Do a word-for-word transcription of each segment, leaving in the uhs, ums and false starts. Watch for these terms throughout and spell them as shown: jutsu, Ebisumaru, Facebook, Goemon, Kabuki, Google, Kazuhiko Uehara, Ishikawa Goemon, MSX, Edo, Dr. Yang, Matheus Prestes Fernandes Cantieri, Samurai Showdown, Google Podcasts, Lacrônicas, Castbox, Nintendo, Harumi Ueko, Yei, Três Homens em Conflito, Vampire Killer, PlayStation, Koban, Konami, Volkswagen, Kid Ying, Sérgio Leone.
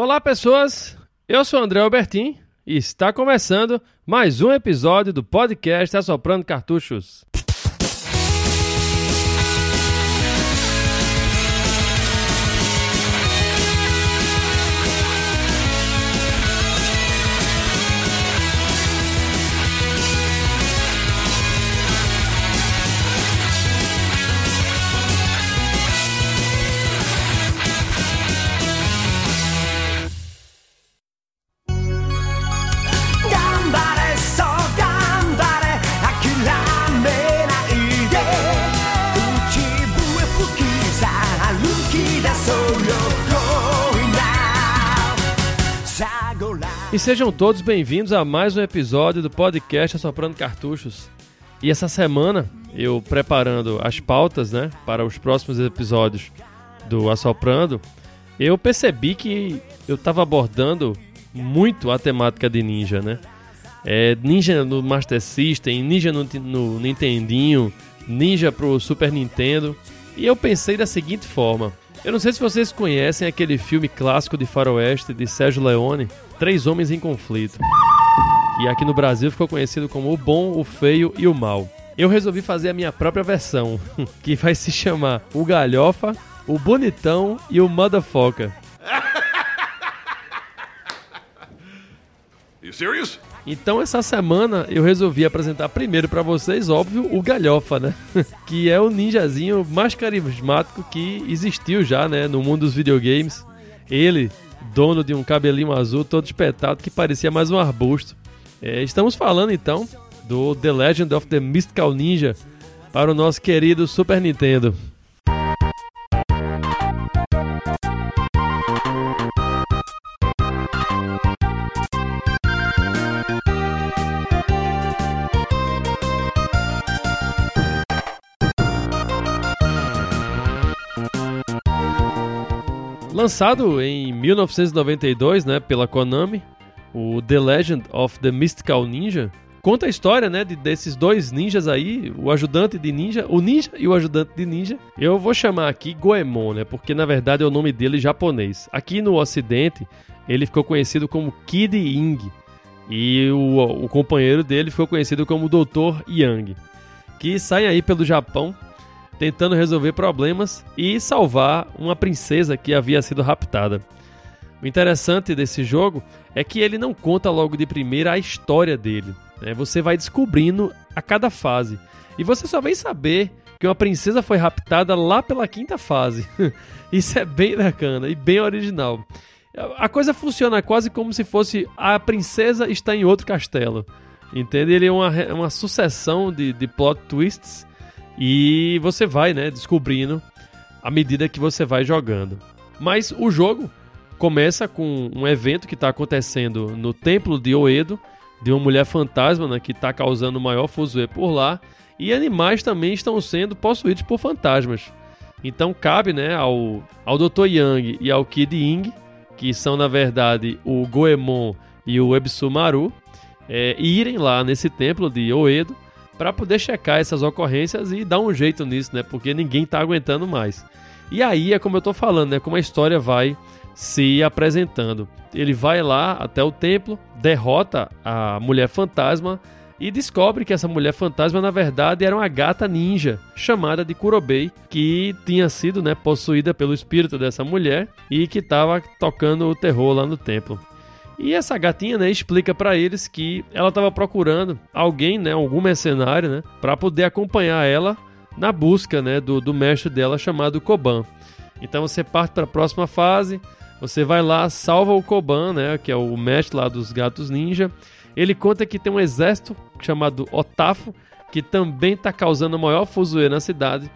Olá pessoas, eu sou André Albertin e está começando mais um episódio do podcast Assoprando Cartuchos. E sejam todos bem-vindos a mais um episódio do podcast Assoprando Cartuchos. E essa semana, eu preparando as pautas, né, para os próximos episódios do Assoprando, eu percebi que eu estava abordando muito a temática de ninja, né? É, ninja no Master System, ninja no, no Nintendinho, ninja pro Super Nintendo. E eu pensei da seguinte forma. Eu não sei se vocês conhecem aquele filme clássico de faroeste de Sérgio Leone, Três Homens em Conflito, que aqui no Brasil ficou conhecido como O Bom, o Feio e o Mal. Eu resolvi fazer a minha própria versão, que vai se chamar O Galhofa, O Bonitão e o Motherfucker. You serious? Então essa semana eu resolvi apresentar primeiro pra vocês, óbvio, o Galhofa, né? Que é o ninjazinho mais carismático que existiu já, né? No mundo dos videogames. Ele, dono de um cabelinho azul todo espetado que parecia mais um arbusto. É, estamos falando então do The Legend of the Mystical Ninja para o nosso querido Super Nintendo. Lançado em mil novecentos e noventa e dois, né, pela Konami, o The Legend of the Mystical Ninja conta a história, né, de, desses dois ninjas aí, o ajudante de ninja, o ninja e o ajudante de ninja. Eu vou chamar aqui Goemon, né, porque na verdade é o nome dele japonês. Aqui no Ocidente ele ficou conhecido como Kid Ying e o, o companheiro dele ficou conhecido como doutor Yang, que saem aí pelo Japão tentando resolver problemas e salvar uma princesa que havia sido raptada. O interessante desse jogo é que ele não conta logo de primeira a história dele, né? Você vai descobrindo a cada fase. E você só vem saber que uma princesa foi raptada lá pela quinta fase. Isso é bem bacana e bem original. A coisa funciona quase como se fosse a princesa está em outro castelo. Entende? Ele é uma, uma sucessão de, de plot twists. E você vai, né, descobrindo à medida que você vai jogando. Mas o jogo começa com um evento que está acontecendo no templo de Edo, de uma mulher fantasma, né, que está causando o maior fuzuê por lá. E animais também estão sendo possuídos por fantasmas. Então cabe, né, ao, ao doutor Yang e ao Kid Ying, que são na verdade o Goemon e o Ebisumaru, é, irem lá nesse templo de Edo para poder checar essas ocorrências e dar um jeito nisso, né? Porque ninguém tá aguentando mais. E aí é como eu tô falando, né? Como a história vai se apresentando. Ele vai lá até o templo, derrota a mulher fantasma e descobre que essa mulher fantasma, na verdade, era uma gata ninja chamada de Kurobei, que tinha sido, né, possuída pelo espírito dessa mulher e que tava tocando o terror lá no templo. E essa gatinha, né, explica pra eles que ela tava procurando alguém, né, algum mercenário, né, pra poder acompanhar ela na busca, né, do, do mestre dela chamado Koban. Então você parte pra próxima fase, você vai lá, salva o Koban, né, que é o mestre lá dos gatos ninja. Ele conta que tem um exército chamado Otafo, que também tá causando o maior fuzuê na cidade.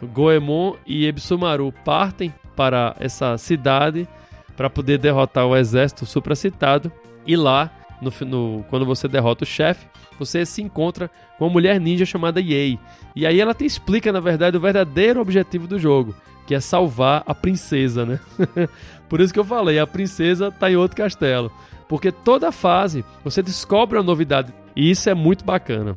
Goemon e Ebisumaru partem para essa cidade para poder derrotar o exército supracitado. E lá, no, no, quando você derrota o chefe, você se encontra com uma mulher ninja chamada Yei. E aí ela te explica, na verdade, o verdadeiro objetivo do jogo, que é salvar a princesa, né? Por isso que eu falei, a princesa tá em outro castelo. Porque toda fase você descobre uma novidade. E isso é muito bacana.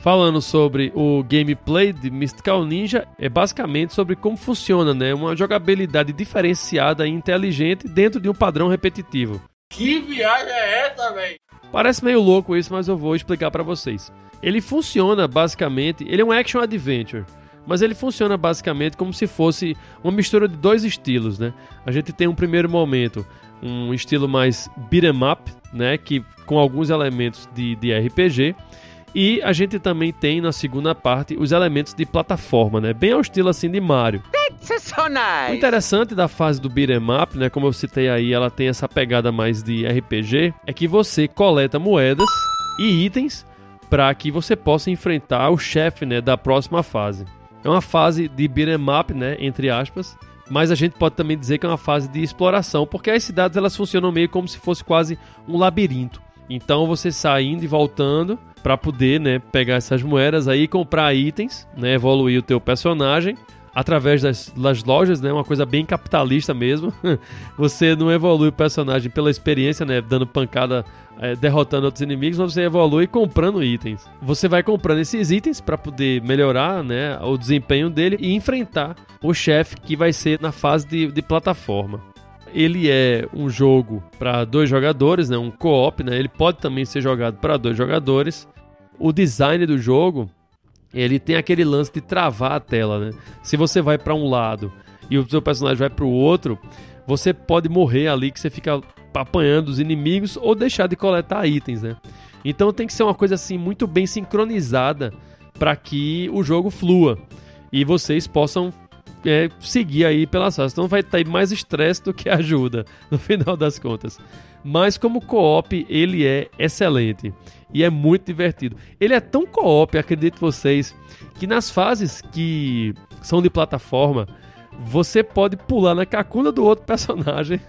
falando sobre o gameplay de Mystical Ninja, é basicamente sobre como funciona, né? Uma jogabilidade diferenciada e inteligente dentro de um padrão repetitivo. Que viagem é essa, velho? Parece meio louco isso, mas eu vou explicar pra vocês. Ele funciona basicamente, ele é um action adventure, mas ele funciona basicamente como se fosse uma mistura de dois estilos, né? A gente tem um primeiro momento, um estilo mais beat'em up, né? Que, com alguns elementos de, de R P G. E a gente também tem, na segunda parte, os elementos de plataforma, né? Bem ao estilo, assim, de Mario. So nice. O interessante da fase do beat'em up, né? Como eu citei aí, ela tem essa pegada mais de R P G. É que você coleta moedas e itens para que você possa enfrentar o chefe, né? Da próxima fase. É uma fase de beat'em up, né? Entre aspas. Mas a gente pode também dizer que é uma fase de exploração. Porque as cidades, elas funcionam meio como se fosse quase um labirinto. Então, você saindo e voltando para poder, né, pegar essas moedas aí e comprar itens, né, evoluir o teu personagem através das, das lojas, né, uma coisa bem capitalista mesmo. Você não evolui o personagem pela experiência, né, dando pancada, é, derrotando outros inimigos, mas você evolui comprando itens. Você vai comprando esses itens para poder melhorar, né, o desempenho dele e enfrentar o chefe que vai ser na fase de, de plataforma. Ele é um jogo para dois jogadores, né? Um co-op, né? Ele pode também ser jogado para dois jogadores. O design do jogo, ele tem aquele lance de travar a tela, né? Se você vai para um lado e o seu personagem vai para o outro, você pode morrer ali, que você fica apanhando os inimigos ou deixar de coletar itens, né? Então tem que ser uma coisa assim muito bem sincronizada para que o jogo flua e vocês possam É, seguir aí pelas fases. Então vai ter mais estresse do que ajuda no final das contas. Mas como co-op, ele é excelente e é muito divertido. Ele é tão co-op, acredito vocês, que nas fases que são de plataforma, você pode pular na cacunda do outro personagem,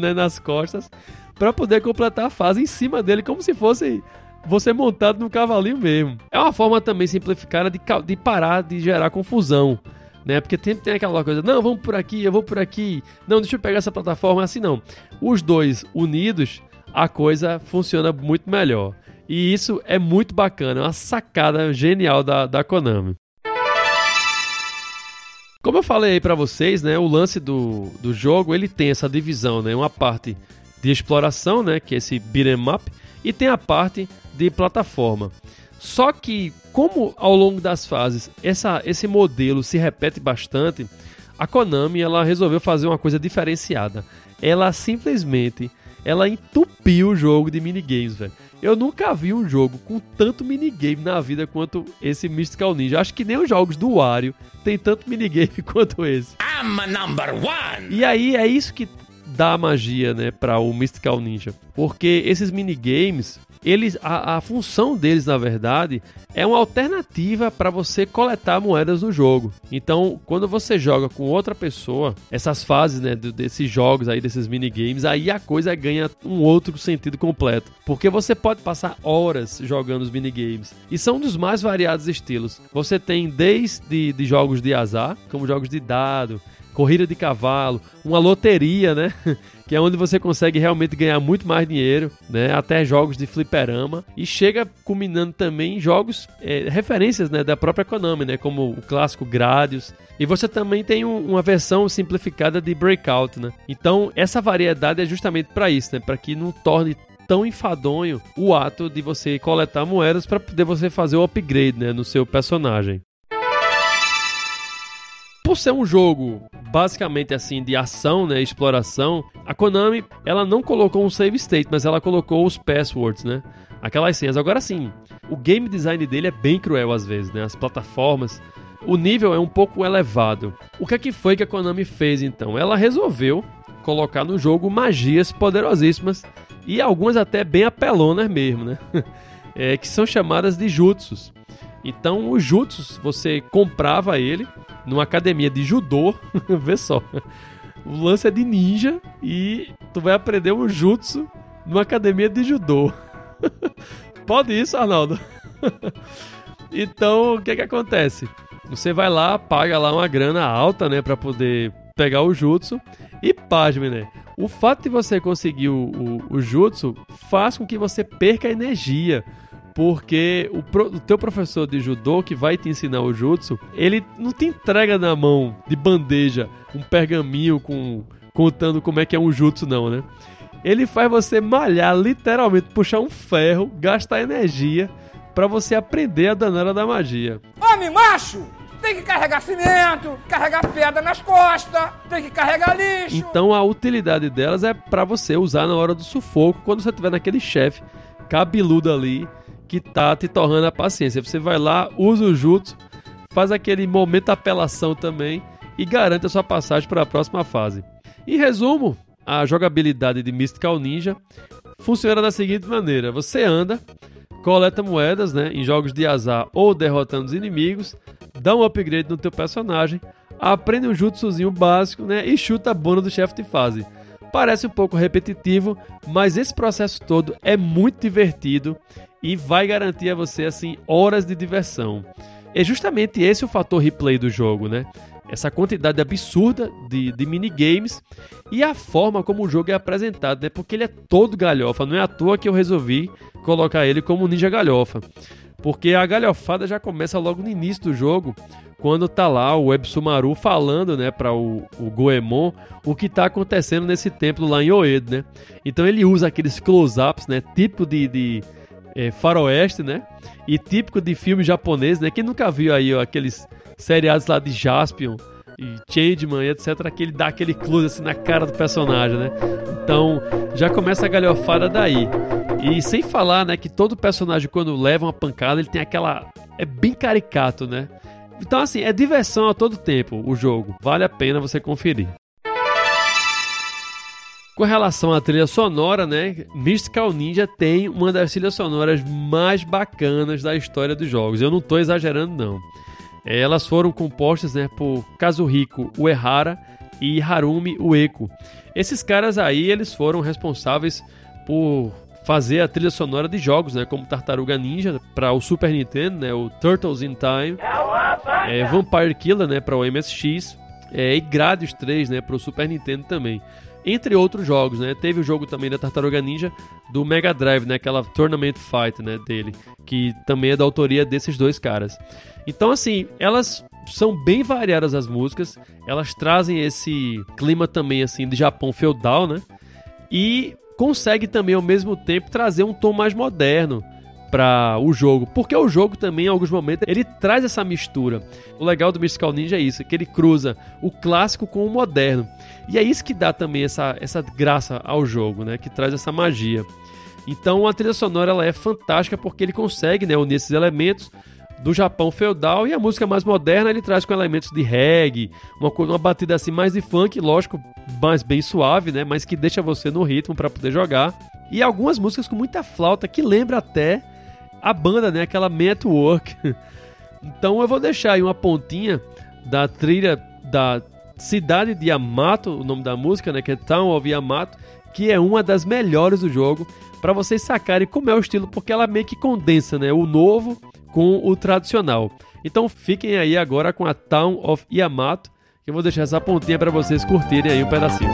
né, nas costas, para poder completar a fase em cima dele, como se fosse você montado no cavalinho mesmo. É uma forma também simplificada de, de parar de gerar confusão, né? Porque tem, tem aquela coisa, não, vamos por aqui, eu vou por aqui, não, deixa eu pegar essa plataforma, assim não. Os dois unidos, a coisa funciona muito melhor. E isso é muito bacana, é uma sacada genial da, da Konami. Como eu falei aí pra vocês, né, o lance do, do jogo, ele tem essa divisão, né? Uma parte de exploração, né, que é esse beat'em up, e tem a parte de plataforma. Só que, como ao longo das fases essa, esse modelo se repete bastante, a Konami ela resolveu fazer uma coisa diferenciada. Ela simplesmente ela entupiu o jogo de minigames, velho. Eu nunca vi um jogo com tanto minigame na vida quanto esse Mystical Ninja. Acho que nem os jogos do Wario tem tanto minigame quanto esse. I'm a number one! E aí é isso que dá a magia, né, para o Mystical Ninja. Porque esses minigames, eles, a, a função deles, na verdade, é uma alternativa para você coletar moedas no jogo. Então, quando você joga com outra pessoa, essas fases, né, desses jogos aí, desses minigames, aí a coisa ganha um outro sentido completo. Porque você pode passar horas jogando os minigames. E são dos mais variados estilos. Você tem desde de jogos de azar, como jogos de dado, corrida de cavalo, uma loteria, né? Que é onde você consegue realmente ganhar muito mais dinheiro, né? Até jogos de fliperama. E chega culminando também em jogos, é, referências, né, da própria Konami, né? Como o clássico Gradius. E você também tem um, uma versão simplificada de Breakout, né? Então, essa variedade é justamente para isso, né? Para que não torne tão enfadonho o ato de você coletar moedas para poder você fazer o upgrade, né, no seu personagem. Por ser um jogo basicamente assim de ação, né, exploração, a Konami ela não colocou um save state, mas ela colocou os passwords, né, aquelas senhas. Agora sim, o game design dele é bem cruel às vezes, né, as plataformas, o nível é um pouco elevado. O que é que foi que a Konami fez então? Ela resolveu colocar no jogo magias poderosíssimas e algumas até bem apelonas mesmo, né, é, que são chamadas de jutsus. Então, os jutsus, você comprava ele numa academia de judô, vê só, o lance é de ninja e tu vai aprender um jutsu numa academia de judô. Pode isso, Arnaldo? Então, o que que acontece? Você vai lá, paga lá uma grana alta, né, pra poder pegar o jutsu e, pasme, né, o fato de você conseguir o, o, o jutsu faz com que você perca a energia. porque o, pro, o teu professor de judô que vai te ensinar o jutsu, ele não te entrega na mão de bandeja um pergaminho com, contando como é que é um jutsu, não, né? Ele faz você malhar, literalmente, puxar um ferro, gastar energia pra você aprender a danada da magia. Homem macho! Tem que carregar cimento, carregar pedra nas costas, tem que carregar lixo. Então a utilidade delas é pra você usar na hora do sufoco, quando você tiver naquele chefe cabeludo ali que tá te torrando a paciência. Você vai lá, usa o jutsu, faz aquele momento apelação também e garante a sua passagem para a próxima fase. Em resumo, a jogabilidade de Mystical Ninja funciona da seguinte maneira: você anda, coleta moedas, né, em jogos de azar ou derrotando os inimigos, dá um upgrade no teu personagem, aprende um jutsuzinho básico, né, e chuta a bônus do chefe de fase. Parece um pouco repetitivo, mas esse processo todo é muito divertido e vai garantir a você assim horas de diversão. É justamente esse o fator replay do jogo, né? Essa quantidade absurda de, de minigames e a forma como o jogo é apresentado, né? Porque ele é todo galhofa, não é à toa que eu resolvi colocar ele como Ninja Galhofa. Porque a galhofada já começa logo no início do jogo, quando tá lá o Ebisumaru falando, né, para o, o Goemon o que tá acontecendo nesse templo lá em Oedo, né? Então ele usa aqueles close-ups, né, tipo de, de é, faroeste, né, e típico de filme japonês, né? Quem nunca viu aí, ó, aqueles seriados lá de Jaspion e Changeman, etcétera, que ele dá aquele close assim na cara do personagem, né? Então já começa a galhofada daí. E sem falar, né, que todo personagem, quando leva uma pancada, ele tem aquela... é bem caricato, né? Então, assim, é diversão a todo tempo o jogo. Vale a pena você conferir. Com relação à trilha sonora, né, Mystical Ninja tem uma das trilhas sonoras mais bacanas da história dos jogos. Eu não tô exagerando, não. Elas foram compostas, né, por Kazuhiko Uehara e Harumi Ueko. Esses caras aí, eles foram responsáveis por... fazer a trilha sonora de jogos, né, como Tartaruga Ninja para o Super Nintendo, né, o Turtles in Time, é, Vampire Killer, né, para o M S X, é, e Gradius três, né, para o Super Nintendo também, entre outros jogos, né. Teve o jogo também da Tartaruga Ninja do Mega Drive, né, aquela Tournament Fight, né, dele, que também é da autoria desses dois caras. Então, assim, elas são bem variadas, as músicas, elas trazem esse clima também assim de Japão feudal, né, e consegue também ao mesmo tempo trazer um tom mais moderno para o jogo, porque o jogo também em alguns momentos ele traz essa mistura. O legal do Mystical Ninja é isso, que ele cruza o clássico com o moderno, e é isso que dá também essa, essa graça ao jogo, né, que traz essa magia. Então a trilha sonora ela é fantástica, porque ele consegue, né, unir esses elementos do Japão feudal e a música mais moderna. Ele traz com elementos de reggae, uma, uma batida assim mais de funk, lógico, mais bem suave, né, mas que deixa você no ritmo para poder jogar, e algumas músicas com muita flauta, que lembra até a banda, né, aquela Network. Então eu vou deixar aí uma pontinha da trilha da cidade de Yamato, o nome da música, né, que é Town of Yamato, que é uma das melhores do jogo, para vocês sacarem como é o estilo, porque ela meio que condensa, né, o novo com o tradicional. Então fiquem aí agora com a Town of Yamato, que eu vou deixar essa pontinha para vocês curtirem aí um pedacinho.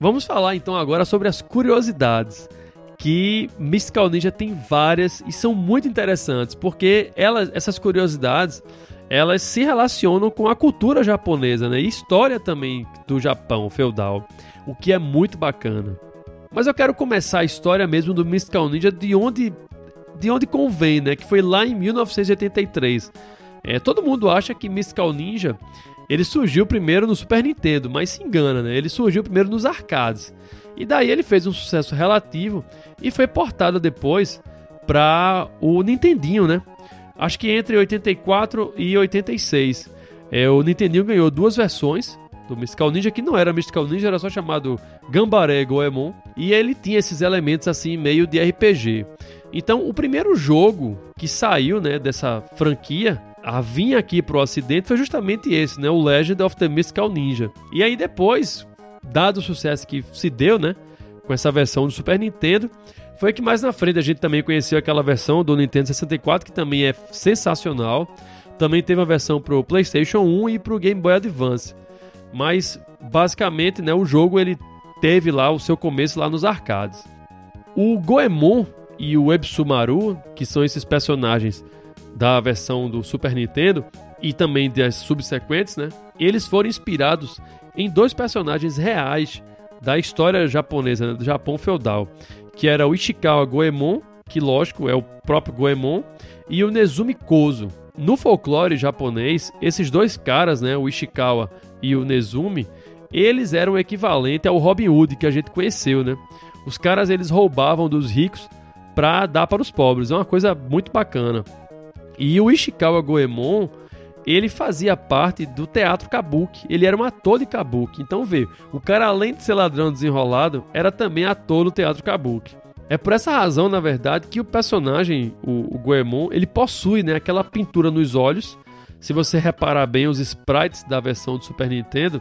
Vamos falar então agora sobre as curiosidades, que Mystical Ninja tem várias e são muito interessantes, porque elas, essas curiosidades, elas se relacionam com a cultura japonesa, né, e história também do Japão feudal, o que é muito bacana. Mas eu quero começar a história mesmo do Mystical Ninja de onde, de onde convém, né, que foi lá em mil novecentos e oitenta e três. É, todo mundo acha que Mystical Ninja ele surgiu primeiro no Super Nintendo, mas se engana, né? Ele surgiu primeiro nos arcades. E daí ele fez um sucesso relativo e foi portado depois para o Nintendinho, né? Acho que entre oitenta e quatro e oitenta e seis. É, o Nintendinho ganhou duas versões do Mystical Ninja, que não era Mystical Ninja, era só chamado Gambaré Goemon, e ele tinha esses elementos assim meio de R P G. Então, o primeiro jogo que saiu, né, dessa franquia a vir aqui pro ocidente foi justamente esse, né, o Legend of the Mystical Ninja. E aí depois, dado o sucesso que se deu, né, com essa versão do Super Nintendo, foi que mais na frente a gente também conheceu aquela versão do Nintendo sessenta e quatro, que também é sensacional. Também teve uma versão pro PlayStation um e pro Game Boy Advance. Mas, basicamente, né, o jogo ele teve lá o seu começo lá nos arcades. O Goemon e o Ebisumaru, que são esses personagens da versão do Super Nintendo e também das subsequentes, né, eles foram inspirados em dois personagens reais da história japonesa, né, do Japão feudal, que era o Ishikawa Goemon, que lógico é o próprio Goemon, e o Nezumi Kozo. No folclore japonês, esses dois caras, né, o Ishikawa e o Nezumi, eles eram o equivalente ao Robin Hood que a gente conheceu, né? Os caras, eles roubavam dos ricos para dar para os pobres. É uma coisa muito bacana. E o Ishikawa Goemon, ele fazia parte do teatro Kabuki. Ele era um ator de Kabuki. Então, vê, o cara, além de ser ladrão desenrolado, era também ator do teatro Kabuki. É por essa razão, na verdade, que o personagem, o, o Goemon, ele possui, né, aquela pintura nos olhos. Se você reparar bem os sprites da versão do Super Nintendo,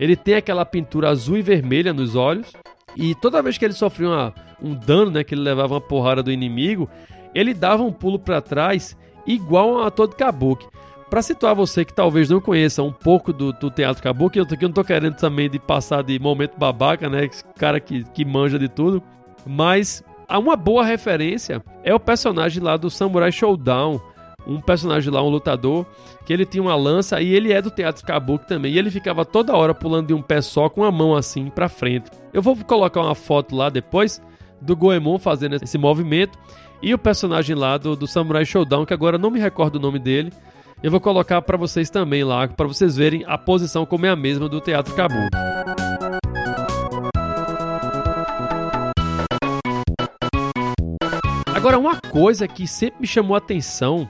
ele tem aquela pintura azul e vermelha nos olhos. E toda vez que ele sofria uma, um dano, né, que ele levava uma porrada do inimigo, ele dava um pulo para trás igual a um ator de Kabuki. Para situar você que talvez não conheça um pouco do, do teatro Kabuki, eu, tô, eu não tô querendo também de passar de momento babaca, né, esse cara que, que manja de tudo, mas uma boa referência é o personagem lá do Samurai Showdown, um personagem lá, um lutador, que ele tinha uma lança e ele é do teatro Kabuki também, e ele ficava toda hora pulando de um pé só com a mão assim pra frente. Eu vou colocar uma foto lá depois do Goemon fazendo esse movimento e o personagem lá do, do Samurai Showdown, que agora não me recordo o nome dele. Eu vou colocar para vocês também lá, para vocês verem a posição como é a mesma do teatro Kabuki. Agora, uma coisa que sempre me chamou a atenção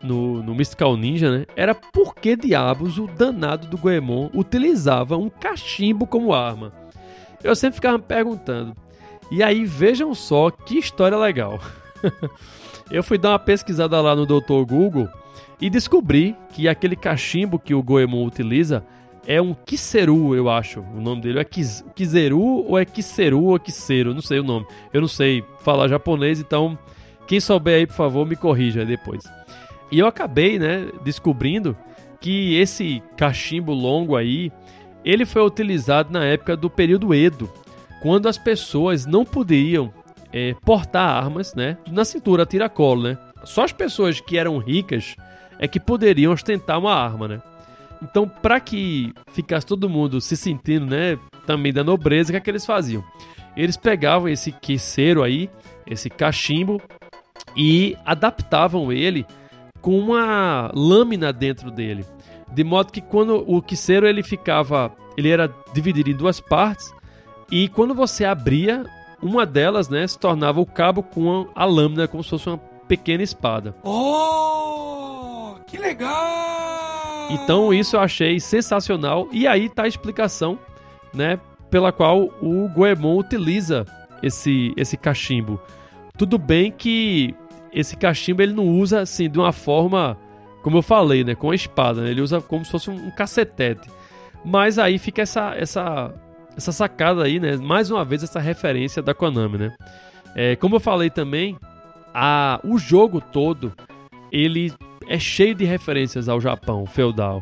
no, no Mystical Ninja, né, era por que diabos o danado do Goemon utilizava um cachimbo como arma. Eu sempre ficava me perguntando. E aí, vejam só que história legal. Eu fui dar uma pesquisada lá no doutor Google e descobri que aquele cachimbo que o Goemon utiliza é um Kiseru, eu acho. O nome dele é Kiseru ou é Kiseru ou Kiseru, não sei o nome. Eu não sei falar japonês, então quem souber aí, por favor, me corrija depois. E eu acabei, né, descobrindo que esse cachimbo longo aí, ele foi utilizado na época do período Edo, quando as pessoas não podiam é, portar armas, né, na cintura tiracolo, né? Só as pessoas que eram ricas é que poderiam ostentar uma arma, né? Então, para que ficasse todo mundo se sentindo, né, também da nobreza, o que é que eles faziam? Eles pegavam esse quiseiro aí, esse cachimbo, e adaptavam ele com uma lâmina dentro dele. De modo que quando o quiseiro, ele ficava, ele era dividido em duas partes, e quando você abria, uma delas, né, se tornava o cabo com a lâmina, como se fosse uma pequena espada. Oh, que legal! Então isso eu achei sensacional. E aí tá a explicação, né, pela qual o Goemon utiliza esse, esse cachimbo. Tudo bem que esse cachimbo ele não usa assim de uma forma, como eu falei, né, com a espada, né? Ele usa como se fosse um cacetete. Mas aí fica essa, essa, essa sacada aí, né, mais uma vez essa referência da Konami, né? É, como eu falei também, A, o jogo todo, ele é cheio de referências ao Japão feudal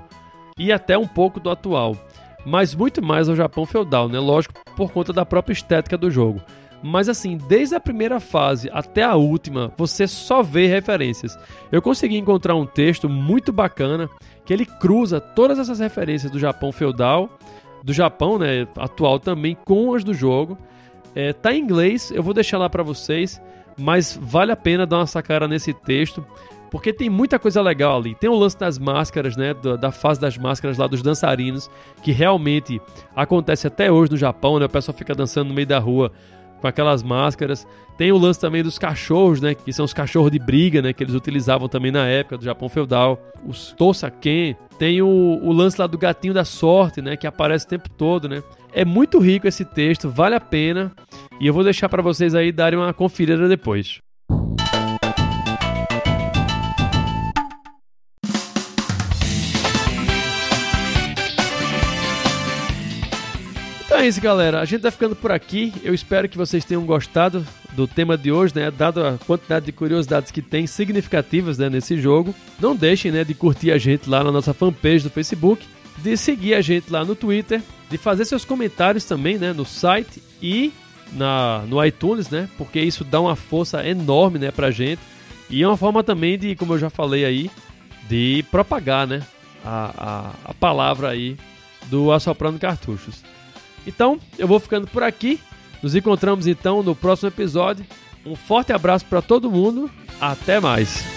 e até um pouco do atual, mas muito mais ao Japão feudal, né? Lógico, por conta da própria estética do jogo. Mas assim, desde a primeira fase até a última, você só vê referências. Eu consegui encontrar um texto muito bacana que ele cruza todas essas referências do Japão feudal, do Japão, né, atual também, com as do jogo. É, tá em inglês, eu vou deixar lá pra vocês, mas vale a pena dar uma sacada nesse texto, porque tem muita coisa legal ali. Tem o lance das máscaras, né, da, da fase das máscaras lá dos dançarinos, que realmente acontece até hoje no Japão, né? O pessoal fica dançando no meio da rua com aquelas máscaras. Tem o lance também dos cachorros, né, que são os cachorros de briga, né, que eles utilizavam também na época do Japão feudal, os Tousaken. Tem o, o lance lá do gatinho da sorte, né, que aparece o tempo todo, né. É muito rico esse texto, vale a pena, e eu vou deixar para vocês aí darem uma conferida depois. Então é isso, galera, a gente tá ficando por aqui. Eu espero que vocês tenham gostado do tema de hoje, né, dado a quantidade de curiosidades que tem, significativas, né, nesse jogo. Não deixem, né, de curtir a gente lá na nossa fanpage do Facebook, de seguir a gente lá no Twitter, de fazer seus comentários também, né, no site e na, no iTunes, né, porque isso dá uma força enorme, né, pra gente, e é uma forma também de, como eu já falei aí, de propagar, né, a, a, a palavra aí do Assoprando Cartuchos. Então, eu vou ficando por aqui. Nos encontramos então no próximo episódio. Um forte abraço para todo mundo. Até mais!